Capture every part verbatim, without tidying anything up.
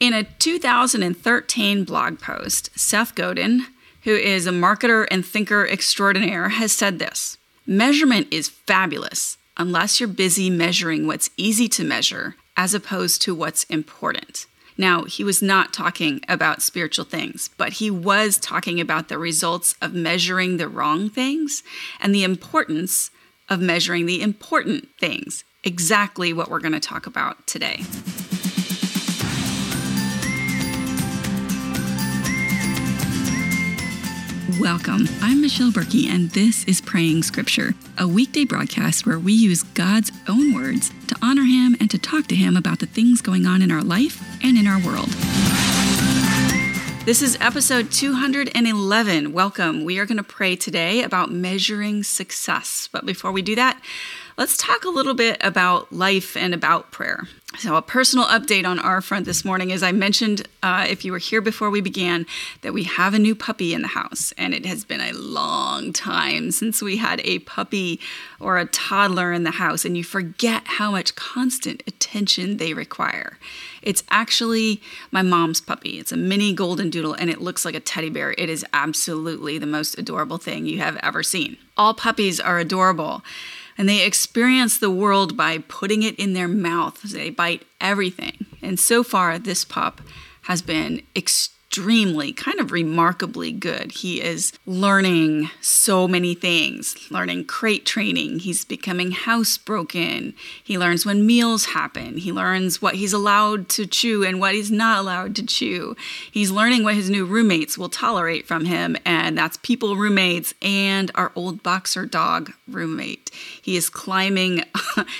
In a two thousand thirteen blog post, Seth Godin, who is a marketer and thinker extraordinaire, has said this: measurement is fabulous unless you're busy measuring what's easy to measure as opposed to what's important. Now, he was not talking about spiritual things, but he was talking about the results of measuring the wrong things and the importance of measuring the important things, exactly what we're going to talk about today. Welcome. I'm Michelle Berkey, and this is Praying Scripture, a weekday broadcast where we use God's own words to honor Him and to talk to Him about the things going on in our life and in our world. This is episode two hundred eleven. Welcome. We are going to pray today about measuring success. But before we do that, let's talk a little bit about life and about prayer. So a personal update on our front this morning. As I mentioned, uh, if you were here before we began, that we have a new puppy in the house. And it has been a long time since we had a puppy or a toddler in the house. And you forget how much constant attention they require. It's actually my mom's puppy. It's a mini golden doodle, and it looks like a teddy bear. It is absolutely the most adorable thing you have ever seen. All puppies are adorable. And they experience the world by putting it in their mouth. They bite everything. And so far, this pup has been extremely, kind of remarkably good. He is learning so many things, learning crate training. He's becoming housebroken. He learns when meals happen. He learns what he's allowed to chew and what he's not allowed to chew. He's learning what his new roommates will tolerate from him, and that's people roommates and our old boxer dog roommate. He is climbing,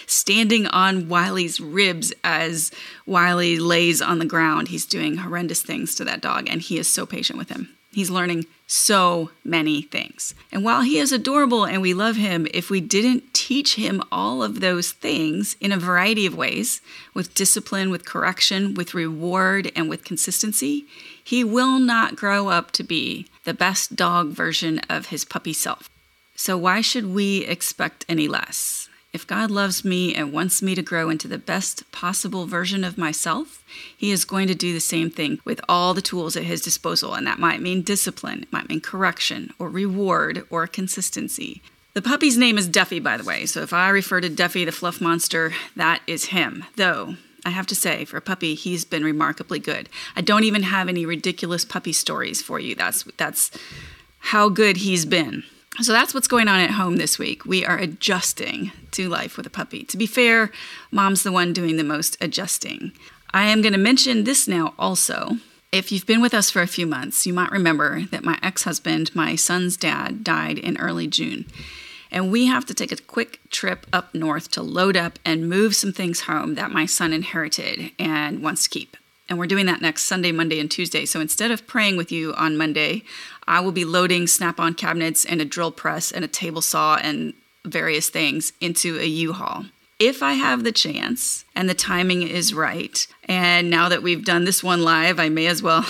standing on Wiley's ribs as Wiley lays on the ground. He's doing horrendous things to that dog, and he is so patient with him. He's learning so many things. And while he is adorable and we love him, if we didn't teach him all of those things in a variety of ways, with discipline, with correction, with reward, and with consistency, he will not grow up to be the best dog version of his puppy self. So why should we expect any less? If God loves me and wants me to grow into the best possible version of myself, He is going to do the same thing with all the tools at His disposal, and that might mean discipline, it might mean correction, or reward, or consistency. The puppy's name is Duffy, by the way, so if I refer to Duffy the fluff monster, that is him, though I have to say, for a puppy, he's been remarkably good. I don't even have any ridiculous puppy stories for you. That's, that's how good he's been. So that's what's going on at home this week. We are adjusting to life with a puppy. To be fair, Mom's the one doing the most adjusting. I am going to mention this now also. If you've been with us for a few months, you might remember that my ex-husband, my son's dad, died in early June. And we have to take a quick trip up north to load up and move some things home that my son inherited and wants to keep. And we're doing that next Sunday, Monday, and Tuesday. So instead of praying with you on Monday, I will be loading snap-on cabinets and a drill press and a table saw and various things into a U-Haul. If I have the chance and the timing is right, and now that we've done this one live, I may as well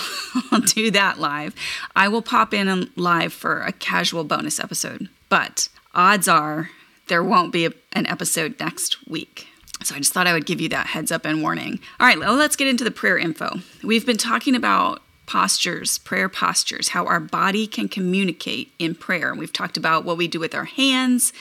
do that live, I will pop in live for a casual bonus episode. But odds are there won't be a, an episode next week. So I just thought I would give you that heads up and warning. All right, well, let's get into the prayer info. We've been talking about postures, prayer postures, how our body can communicate in prayer. And we've talked about what we do with our hands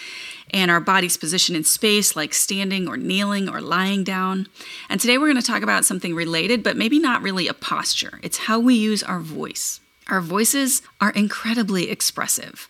and our body's position in space, like standing or kneeling or lying down. And today we're going to talk about something related, but maybe not really a posture. It's how we use our voice. Our voices are incredibly expressive.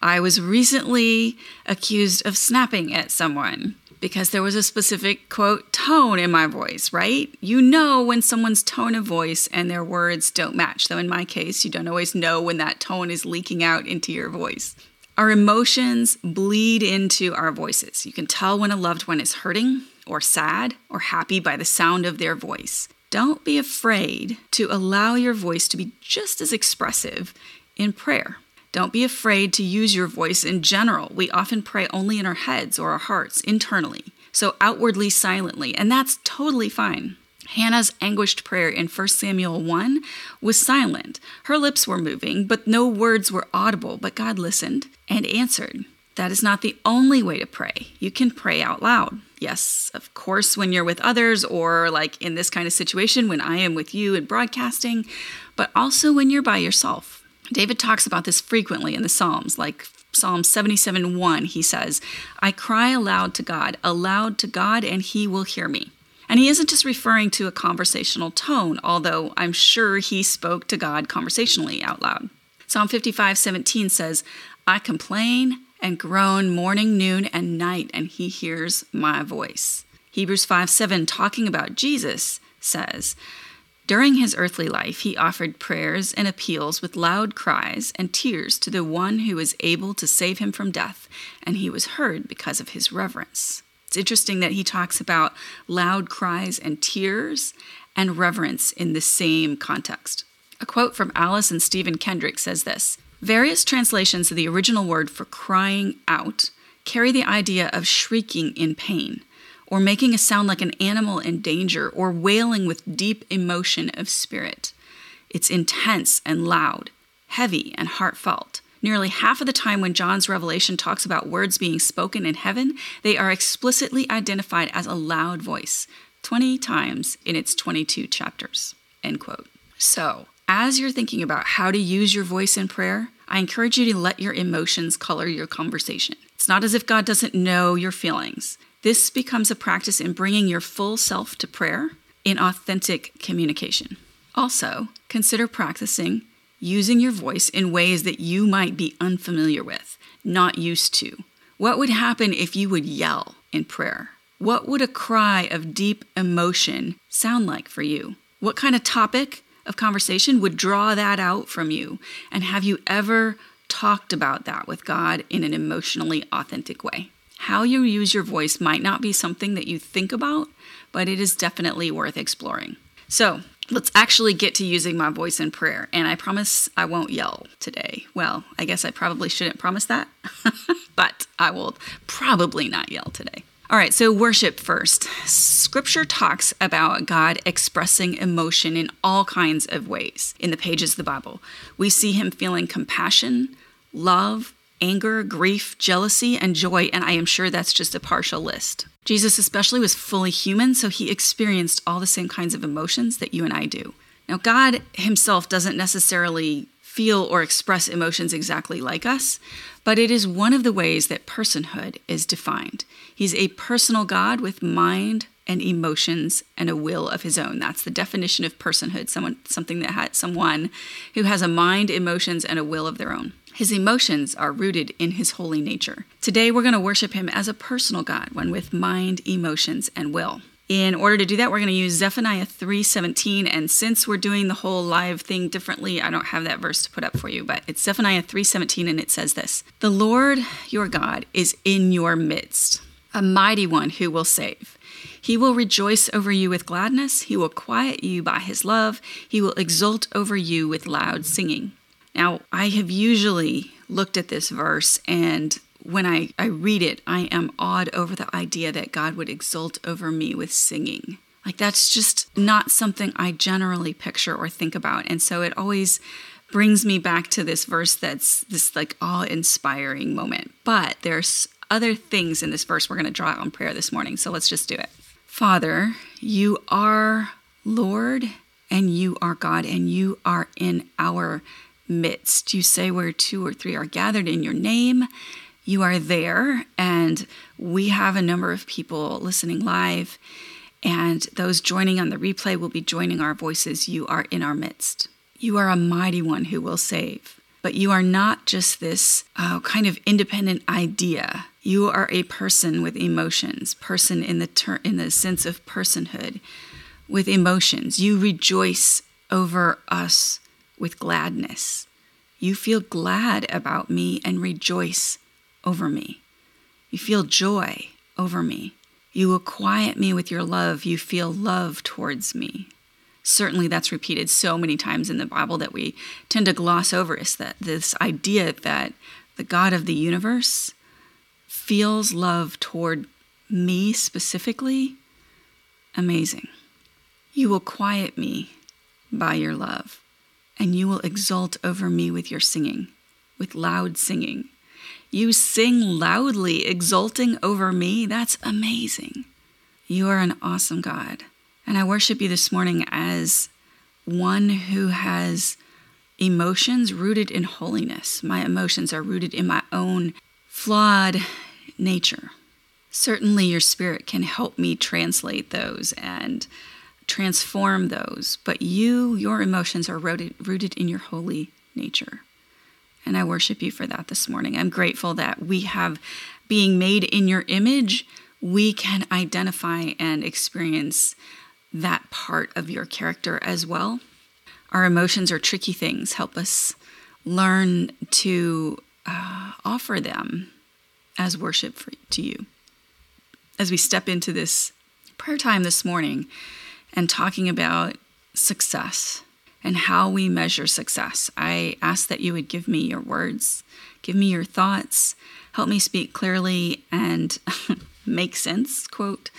I was recently accused of snapping at someone because there was a specific, quote, tone in my voice, right? You know when someone's tone of voice and their words don't match. Though in my case, you don't always know when that tone is leaking out into your voice. Our emotions bleed into our voices. You can tell when a loved one is hurting or sad or happy by the sound of their voice. Don't be afraid to allow your voice to be just as expressive in prayer. Don't be afraid to use your voice in general. We often pray only in our heads or our hearts, internally, so outwardly, silently, and that's totally fine. Hannah's anguished prayer in First Samuel one was silent. Her lips were moving, but no words were audible, but God listened and answered. That is not the only way to pray. You can pray out loud. yes, of course, when you're with others or like in this kind of situation, when I am with you in broadcasting, but also when you're by yourself. David talks about this frequently in the Psalms, like Psalm seventy-seven one, he says, I cry aloud to God, aloud to God, and he will hear me. And he isn't just referring to a conversational tone, although I'm sure he spoke to God conversationally out loud. Psalm fifty-five seventeen says, I complain and groan morning, noon, and night, and he hears my voice. Hebrews five seven, talking about Jesus, says, during his earthly life, he offered prayers and appeals with loud cries and tears to the one who was able to save him from death, and he was heard because of his reverence. It's interesting that he talks about loud cries and tears and reverence in the same context. A quote from Alice and Stephen Kendrick says this, various translations of the original word for crying out carry the idea of shrieking in pain, or making a sound like an animal in danger, or wailing with deep emotion of spirit. It's intense and loud, heavy and heartfelt. Nearly half of the time when John's revelation talks about words being spoken in heaven, they are explicitly identified as a loud voice, twenty times in its twenty-two chapters, end quote. So, as you're thinking about how to use your voice in prayer, I encourage you to let your emotions color your conversation. It's not as if God doesn't know your feelings. This becomes a practice in bringing your full self to prayer in authentic communication. Also, consider practicing using your voice in ways that you might be unfamiliar with, not used to. What would happen if you would yell in prayer? What would a cry of deep emotion sound like for you? What kind of topic of conversation would draw that out from you? And have you ever talked about that with God in an emotionally authentic way? How you use your voice might not be something that you think about, but it is definitely worth exploring. So let's actually get to using my voice in prayer. And I promise I won't yell today. Well, I guess I probably shouldn't promise that, but I will probably not yell today. All right, so worship first. Scripture talks about God expressing emotion in all kinds of ways in the pages of the Bible. We see him feeling compassion, love, anger, grief, jealousy, and joy, and I am sure that's just a partial list. Jesus especially was fully human, so he experienced all the same kinds of emotions that you and I do. Now, God himself doesn't necessarily feel or express emotions exactly like us, but it is one of the ways that personhood is defined. He's a personal God with mind and emotions and a will of his own. That's the definition of personhood, someone, something that had someone who has a mind, emotions, and a will of their own. His emotions are rooted in his holy nature. Today, we're going to worship him as a personal God, one with mind, emotions, and will. In order to do that, we're going to use Zephaniah three seventeen, and since we're doing the whole live thing differently, I don't have that verse to put up for you, but it's Zephaniah three seventeen, and it says this, the Lord your God is in your midst, a mighty one who will save. He will rejoice over you with gladness. He will quiet you by his love. He will exult over you with loud singing. Now, I have usually looked at this verse, and when I, I read it, I am awed over the idea that God would exult over me with singing. Like, that's just not something I generally picture or think about. And so it always brings me back to this verse that's this like awe-inspiring moment. But there's other things in this verse we're going to draw out on prayer this morning. So let's just do it. Father, you are Lord, and you are God, and you are in our midst. You say where two or three are gathered in your name, you are there, and we have a number of people listening live, and those joining on the replay will be joining our voices. You are in our midst. You are a mighty one who will save, but you are not just this uh, kind of independent idea. You are a person with emotions, person in the ter- in the sense of personhood, with emotions. You rejoice over us with gladness. You feel glad about me and rejoice over me. You feel joy over me. You will quiet me with your love. You feel love towards me. Certainly that's repeated so many times in the Bible that we tend to gloss over, is that this idea that the God of the universe feels love toward me specifically. Amazing. You will quiet me by your love, and you will exult over me with your singing, with loud singing. You sing loudly, exulting over me. That's amazing. You are an awesome God. And I worship you this morning as one who has emotions rooted in holiness. My emotions are rooted in my own flawed nature. Certainly your Spirit can help me translate those and transform those, but you, your emotions are rooted, rooted in your holy nature. And I worship you for that this morning. I'm grateful that we have, being made in your image, we can identify and experience that part of your character as well. Our emotions are tricky things. Help us learn to uh, offer them as worship for, to you. As we step into this prayer time this morning and talking about success and how we measure success, I ask that you would give me your words, give me your thoughts, help me speak clearly and make sense, quote,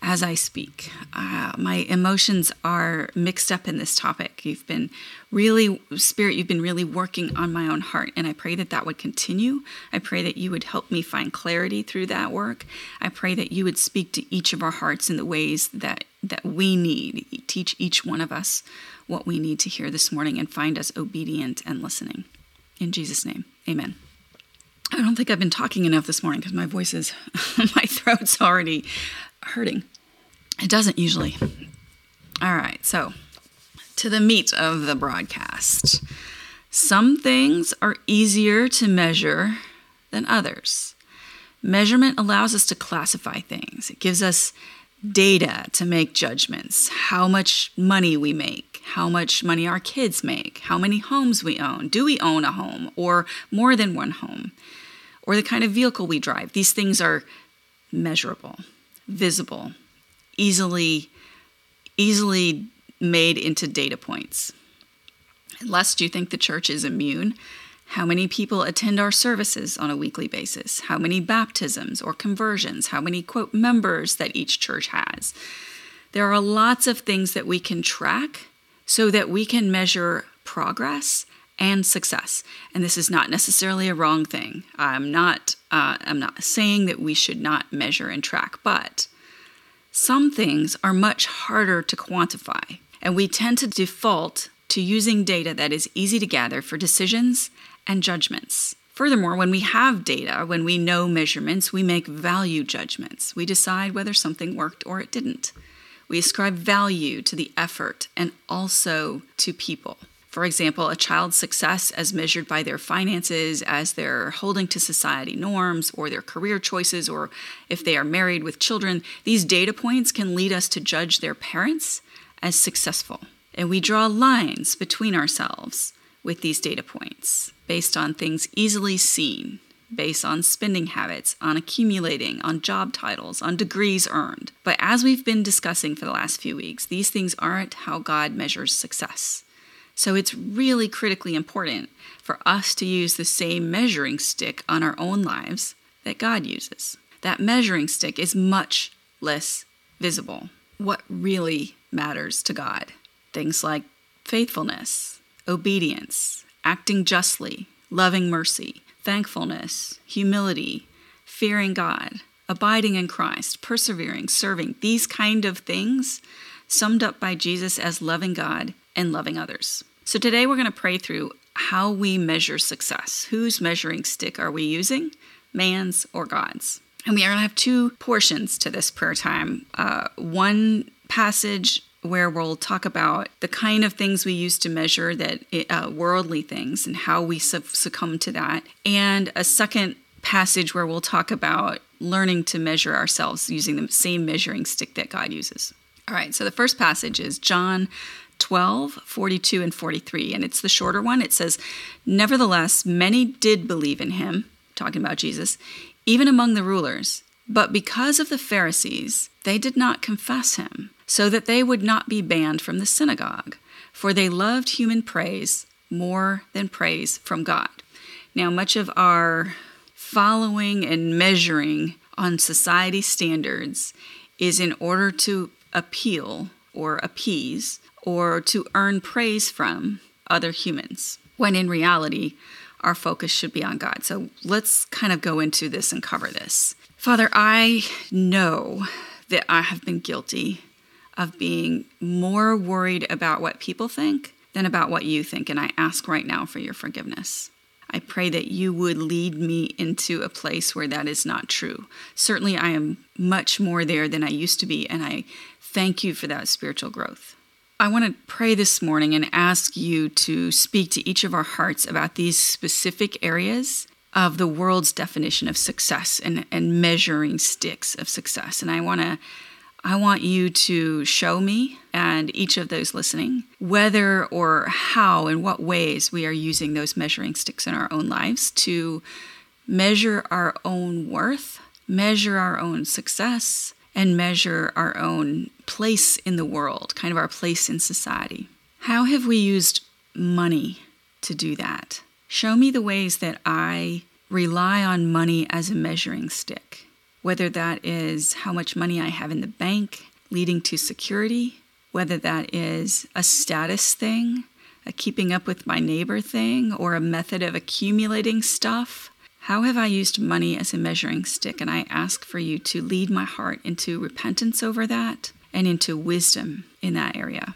as I speak. Uh, my emotions are mixed up in this topic. You've been really, Spirit, you've been really working on my own heart, and I pray that that would continue. I pray that you would help me find clarity through that work. I pray that you would speak to each of our hearts in the ways that, that we need. Teach each one of us what we need to hear this morning and find us obedient and listening. In Jesus' name, amen. I don't think I've been talking enough this morning because my voice is, my throat's already hurting. It doesn't usually. All right, so to the meat of the broadcast. Some things are easier to measure than others. Measurement allows us to classify things. It gives us data to make judgments, how much money we make, how much money our kids make, how many homes we own, do we own a home or more than one home, or the kind of vehicle we drive. These things are measurable, visible, easily, easily made into data points. Lest you think the church is immune, how many people attend our services on a weekly basis? How many baptisms or conversions? How many, quote, members that each church has? There are lots of things that we can track so that we can measure progress and success. And this is not necessarily a wrong thing. I'm not, uh, I'm not saying that we should not measure and track, but some things are much harder to quantify, and we tend to default to using data that is easy to gather for decisions and judgments. Furthermore, when we have data, when we know measurements, we make value judgments. We decide whether something worked or it didn't. We ascribe value to the effort and also to people. For example, a child's success as measured by their finances, as their holding to society norms, or their career choices, or if they are married with children, these data points can lead us to judge their parents as successful. And we draw lines between ourselves with these data points based on things easily seen, based on spending habits, on accumulating, on job titles, on degrees earned. But as we've been discussing for the last few weeks, these things aren't how God measures success. So it's really critically important for us to use the same measuring stick on our own lives that God uses. That measuring stick is much less visible. What really matters to God? Things like faithfulness, obedience, acting justly, loving mercy, thankfulness, humility, fearing God, abiding in Christ, persevering, serving, these kind of things summed up by Jesus as loving God and loving others. So today we're going to pray through how we measure success. Whose measuring stick are we using? Man's or God's? And we are going to have two portions to this prayer time. Uh, one passage where we'll talk about the kind of things we use to measure that uh, worldly things and how we succumb to that. And a second passage where we'll talk about learning to measure ourselves using the same measuring stick that God uses. All right, so the first passage is John twelve, forty-two, and forty-three, and it's the shorter one. It says, "Nevertheless, many did believe in him," talking about Jesus, "even among the rulers, but because of the Pharisees, they did not confess him, so that they would not be banned from the synagogue, for they loved human praise more than praise from God." Now, much of our following and measuring on society standards is in order to appeal or appease or to earn praise from other humans, when in reality, our focus should be on God. So let's kind of go into this and cover this. Father, I know that I have been guilty of being more worried about what people think than about what you think, and I ask right now for your forgiveness. I pray that you would lead me into a place where that is not true. Certainly, I am much more there than I used to be, and I thank you for that spiritual growth. I want to pray this morning and ask you to speak to each of our hearts about these specific areas of the world's definition of success and, and measuring sticks of success. And I want to I want you to show me and each of those listening whether or how and what ways we are using those measuring sticks in our own lives to measure our own worth, measure our own success, and measure our own place in the world, kind of our place in society. How have we used money to do that? Show me the ways that I rely on money as a measuring stick, whether that is how much money I have in the bank leading to security, whether that is a status thing, a keeping up with my neighbor thing, or a method of accumulating stuff. How have I used money as a measuring stick? And I ask for you to lead my heart into repentance over that and into wisdom in that area.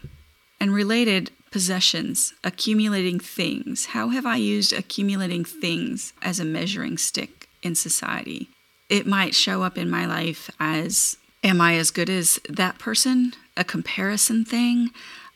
And related, possessions, accumulating things. How have I used accumulating things as a measuring stick in society? It might show up in my life as, am I as good as that person? A comparison thing,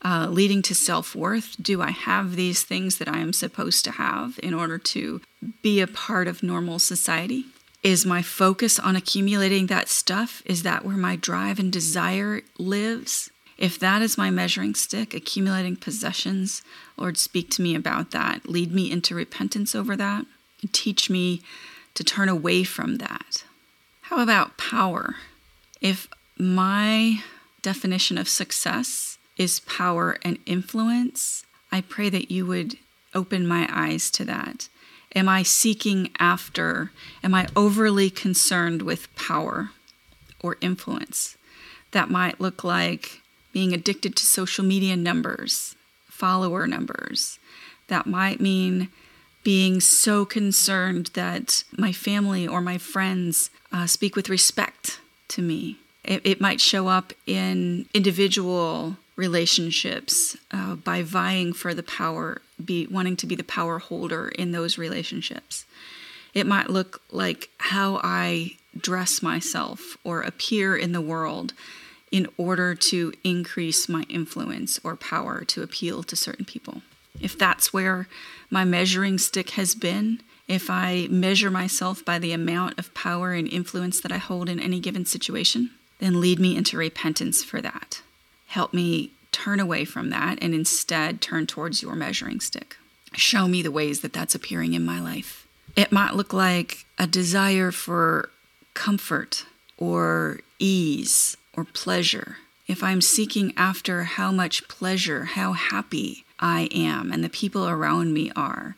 uh, leading to self-worth. Do I have these things that I am supposed to have in order to be a part of normal society? Is my focus on accumulating that stuff? Is that where my drive and desire lives? If that is my measuring stick, accumulating possessions, Lord, speak to me about that. Lead me into repentance over that. Teach me to turn away from that. How about power? If my definition of success is power and influence, I pray that you would open my eyes to that. Am I seeking after, am I overly concerned with power or influence? That might look like being addicted to social media numbers, follower numbers. That might mean being so concerned that my family or my friends uh, speak with respect to me. It, it might show up in individual relationships uh, by vying for the power, be wanting to be the power holder in those relationships. It might look like how I dress myself or appear in the world in order to increase my influence or power to appeal to certain people. If that's where my measuring stick has been, if I measure myself by the amount of power and influence that I hold in any given situation, then lead me into repentance for that. Help me turn away from that and instead turn towards your measuring stick. Show me the ways that that's appearing in my life. It might look like a desire for comfort or ease or pleasure. If I'm seeking after how much pleasure, how happy I am and the people around me are,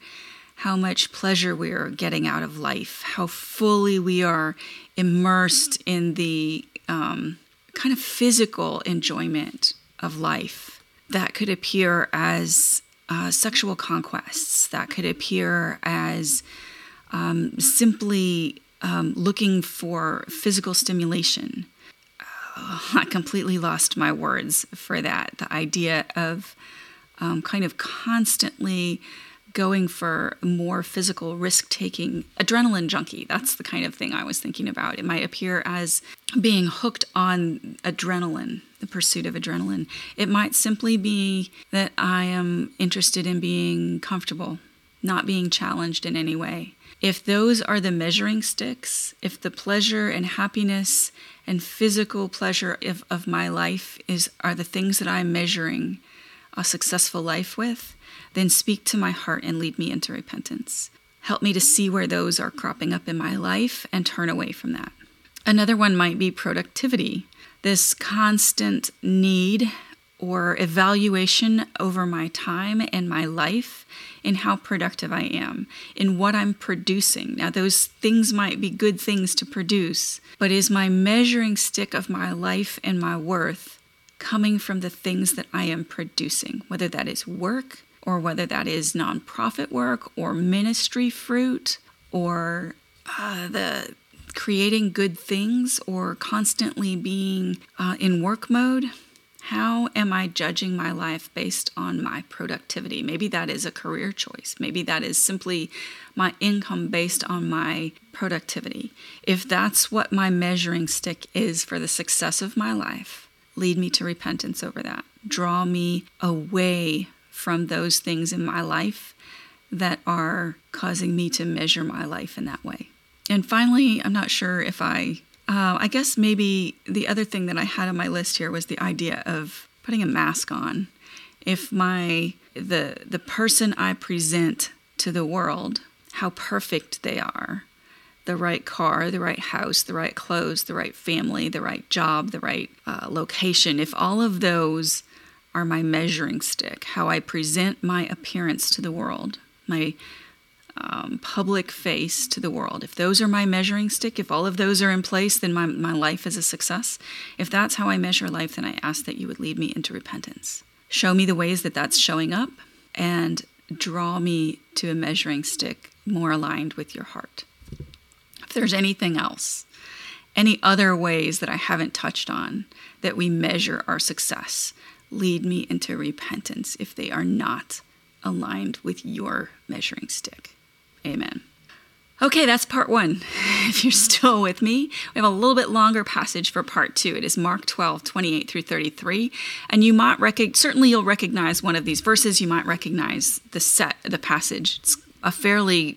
how much pleasure we are getting out of life, how fully we are immersed in the um, kind of physical enjoyment of life. That could appear as uh, sexual conquests. That could appear as um, simply um, looking for physical stimulation. Oh, I completely lost my words for that. The idea of Um, kind of constantly going for more physical risk-taking, adrenaline junkie. That's the kind of thing I was thinking about. It might appear as being hooked on adrenaline, the pursuit of adrenaline. It might simply be that I am interested in being comfortable, not being challenged in any way. If those are the measuring sticks, if the pleasure and happiness and physical pleasure of, of my life is are the things that I'm measuring a successful life with, then speak to my heart and lead me into repentance. Help me to see where those are cropping up in my life and turn away from that. Another one might be productivity. This constant need or evaluation over my time and my life in how productive I am, in what I'm producing. Now, those things might be good things to produce, but is my measuring stick of my life and my worth coming from the things that I am producing, whether that is work or whether that is nonprofit work or ministry fruit or uh, the creating good things or constantly being uh, in work mode? How am I judging my life based on my productivity? Maybe that is a career choice. Maybe that is simply my income based on my productivity. If that's what my measuring stick is for the success of my life, lead me to repentance over that. Draw me away from those things in my life that are causing me to measure my life in that way. And finally, I'm not sure if I... Uh, I guess maybe the other thing that I had on my list here was the idea of putting a mask on. If my the the person I present to the world, how perfect they are, the right car, the right house, the right clothes, the right family, the right job, the right uh, location, if all of those are my measuring stick, how I present my appearance to the world, my Um, public face to the world. If those are my measuring stick, if all of those are in place, then my, my life is a success. If that's how I measure life, then I ask that you would lead me into repentance. Show me the ways that that's showing up and draw me to a measuring stick more aligned with your heart. If there's anything else, any other ways that I haven't touched on that we measure our success, lead me into repentance if they are not aligned with your measuring stick. Amen. Okay, that's part one. If you're still with me, we have a little bit longer passage for part two. It is Mark twelve, twenty-eight through thirty-three. And you might recognize, certainly you'll recognize one of these verses. You might recognize the set, the passage. It's a fairly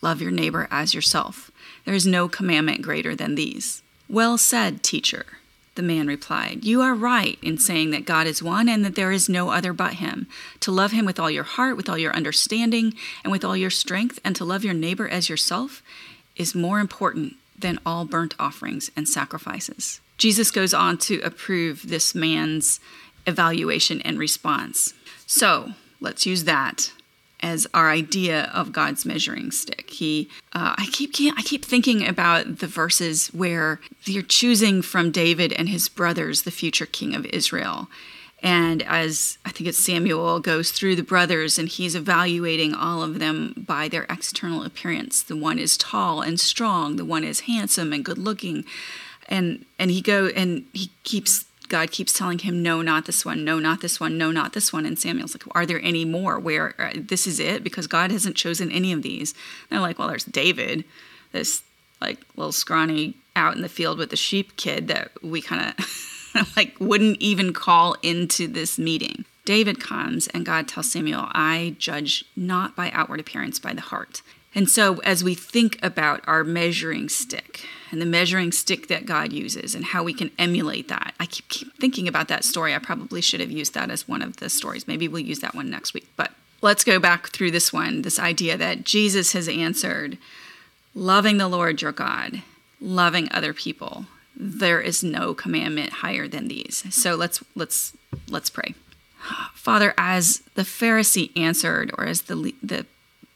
Love your neighbor as yourself. There is no commandment greater than these." "Well said, teacher," the man replied. "You are right in saying that God is one and that there is no other but him. To love him with all your heart, with all your understanding, and with all your strength, and to love your neighbor as yourself is more important than all burnt offerings and sacrifices." Jesus goes on to approve this man's evaluation and response. So let's use that as our idea of God's measuring stick. He, uh, I keep can't, I keep thinking about the verses where you're choosing from David and his brothers, the future king of Israel. And as I think it's Samuel goes through the brothers and he's evaluating all of them by their external appearance. The one is tall and strong. The one is handsome and good looking. And, and he go and he keeps God keeps telling him, no, not this one, no, not this one, no, not this one. And Samuel's like, are there any more where uh, this is it? Because God hasn't chosen any of these. And they're like, well, there's David, this like little scrawny out in the field with the sheep kid that we kind of like wouldn't even call into this meeting. David comes and God tells Samuel, I judge not by outward appearance, by the heart. And so as we think about our measuring stick and the measuring stick that God uses and how we can emulate that, I keep, keep thinking about that story. I probably should have used that as one of the stories. Maybe we'll use that one next week. But let's go back through this one, this idea that Jesus has answered, loving the Lord your God, loving other people. There is no commandment higher than these. So let's let's let's pray. Father, as the Pharisee answered, or as the the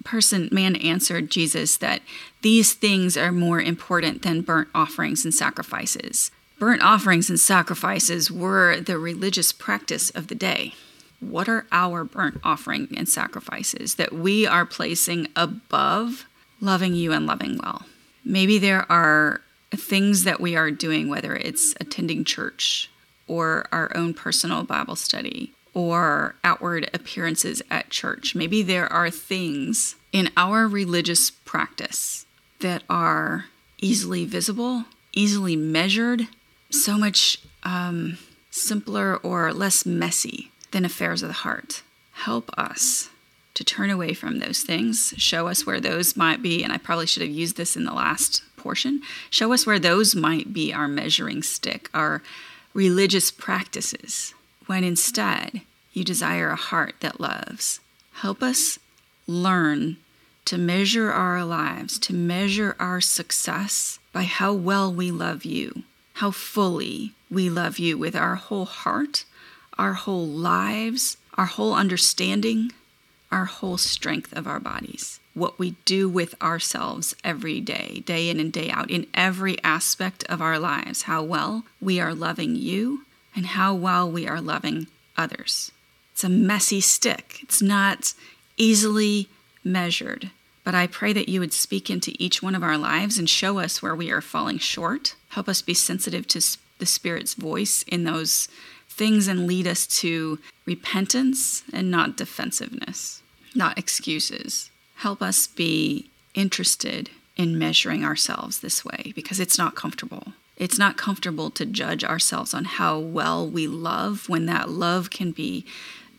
person, man answered Jesus that these things are more important than burnt offerings and sacrifices. Burnt offerings and sacrifices were the religious practice of the day. What are our burnt offering and sacrifices that we are placing above loving you and loving well? Maybe there are things that we are doing, whether it's attending church or our own personal Bible study or outward appearances at church. Maybe there are things in our religious practice that are easily visible, easily measured, so much um, simpler or less messy than affairs of the heart. Help us to turn away from those things. Show us where those might be, and I probably should have used this in the last portion. Show us where those might be our measuring stick, our religious practices, when instead you desire a heart that loves. Help us learn to measure our lives, to measure our success by how well we love you, how fully we love you with our whole heart, our whole lives, our whole understanding, our whole strength of our bodies, what we do with ourselves every day, day in and day out, in every aspect of our lives, how well we are loving you and how well we are loving others. It's a messy stick. It's not easily measured, but I pray that you would speak into each one of our lives and show us where we are falling short. Help us be sensitive to the Spirit's voice in those things and lead us to repentance and not defensiveness, not excuses. Help us be interested in measuring ourselves this way because it's not comfortable. It's not comfortable to judge ourselves on how well we love when that love can be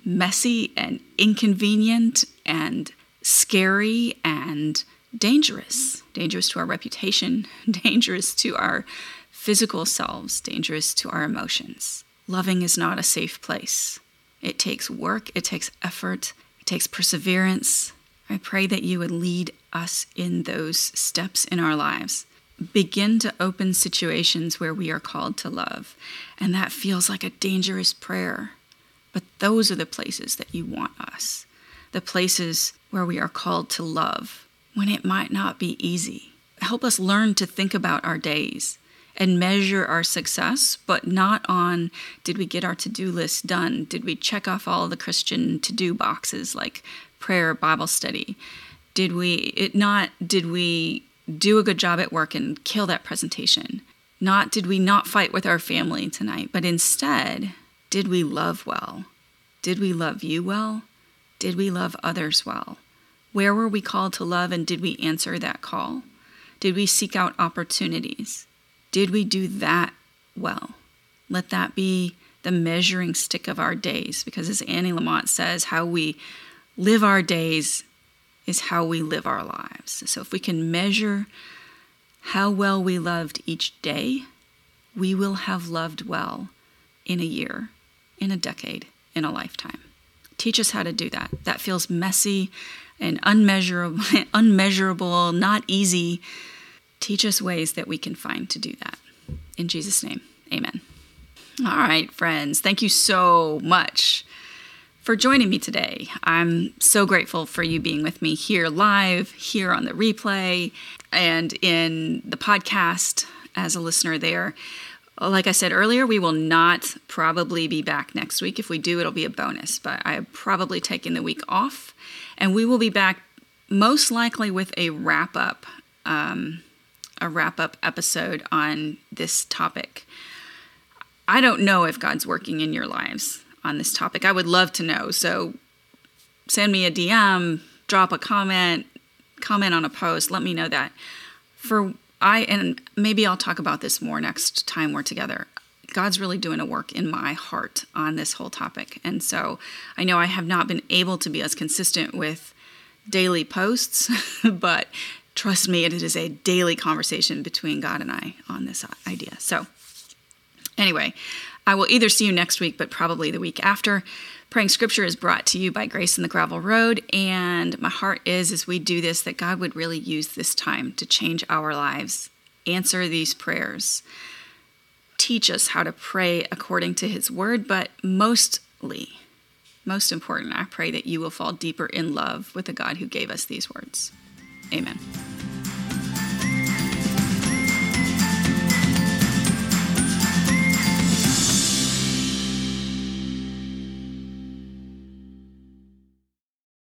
messy and inconvenient and scary and dangerous. Dangerous to our reputation, dangerous to our physical selves, dangerous to our emotions. Loving is not a safe place. It takes work, it takes effort, it takes perseverance. I pray that you would lead us in those steps in our lives. Begin to open situations where we are called to love. And that feels like a dangerous prayer. But those are the places that you want us. The places where we are called to love when it might not be easy. Help us learn to think about our days and measure our success, but not on, did we get our to-do list done? Did we check off all the Christian to-do boxes like prayer, Bible study? Did we it not did we do a good job at work and kill that presentation? Not did we not fight with our family tonight, but instead, did we love well? Did we love you well? Did we love others well? Where were we called to love and did we answer that call? Did we seek out opportunities? Did we do that well? Let that be the measuring stick of our days, because as Annie Lamott says, how we live our days is how we live our lives. So if we can measure how well we loved each day, we will have loved well in a year, in a decade, in a lifetime. Teach us how to do that. That feels messy and unmeasurable, unmeasurable, not easy. Teach us ways that we can find to do that. In Jesus' name, amen. All right, friends, thank you so much for joining me today. I'm so grateful for you being with me here live, here on the replay, and in the podcast as a listener there. Like I said earlier, we will not probably be back next week. If we do, it'll be a bonus, but I have probably taken the week off, and we will be back most likely with a wrap-up, um, a wrap-up episode on this topic. I don't know if God's working in your lives on this topic. I would love to know. So send me a D M, drop a comment, comment on a post. Let me know that. For I, and maybe I'll talk about this more next time we're together. God's really doing a work in my heart on this whole topic. And so I know I have not been able to be as consistent with daily posts, but trust me, it is a daily conversation between God and I on this idea. So anyway, I will either see you next week, but probably the week after. Praying Scripture is brought to you by Grace in the Gravel Road, and my heart is, as we do this, that God would really use this time to change our lives, answer these prayers, teach us how to pray according to His Word, but mostly, most important, I pray that you will fall deeper in love with the God who gave us these words. Amen.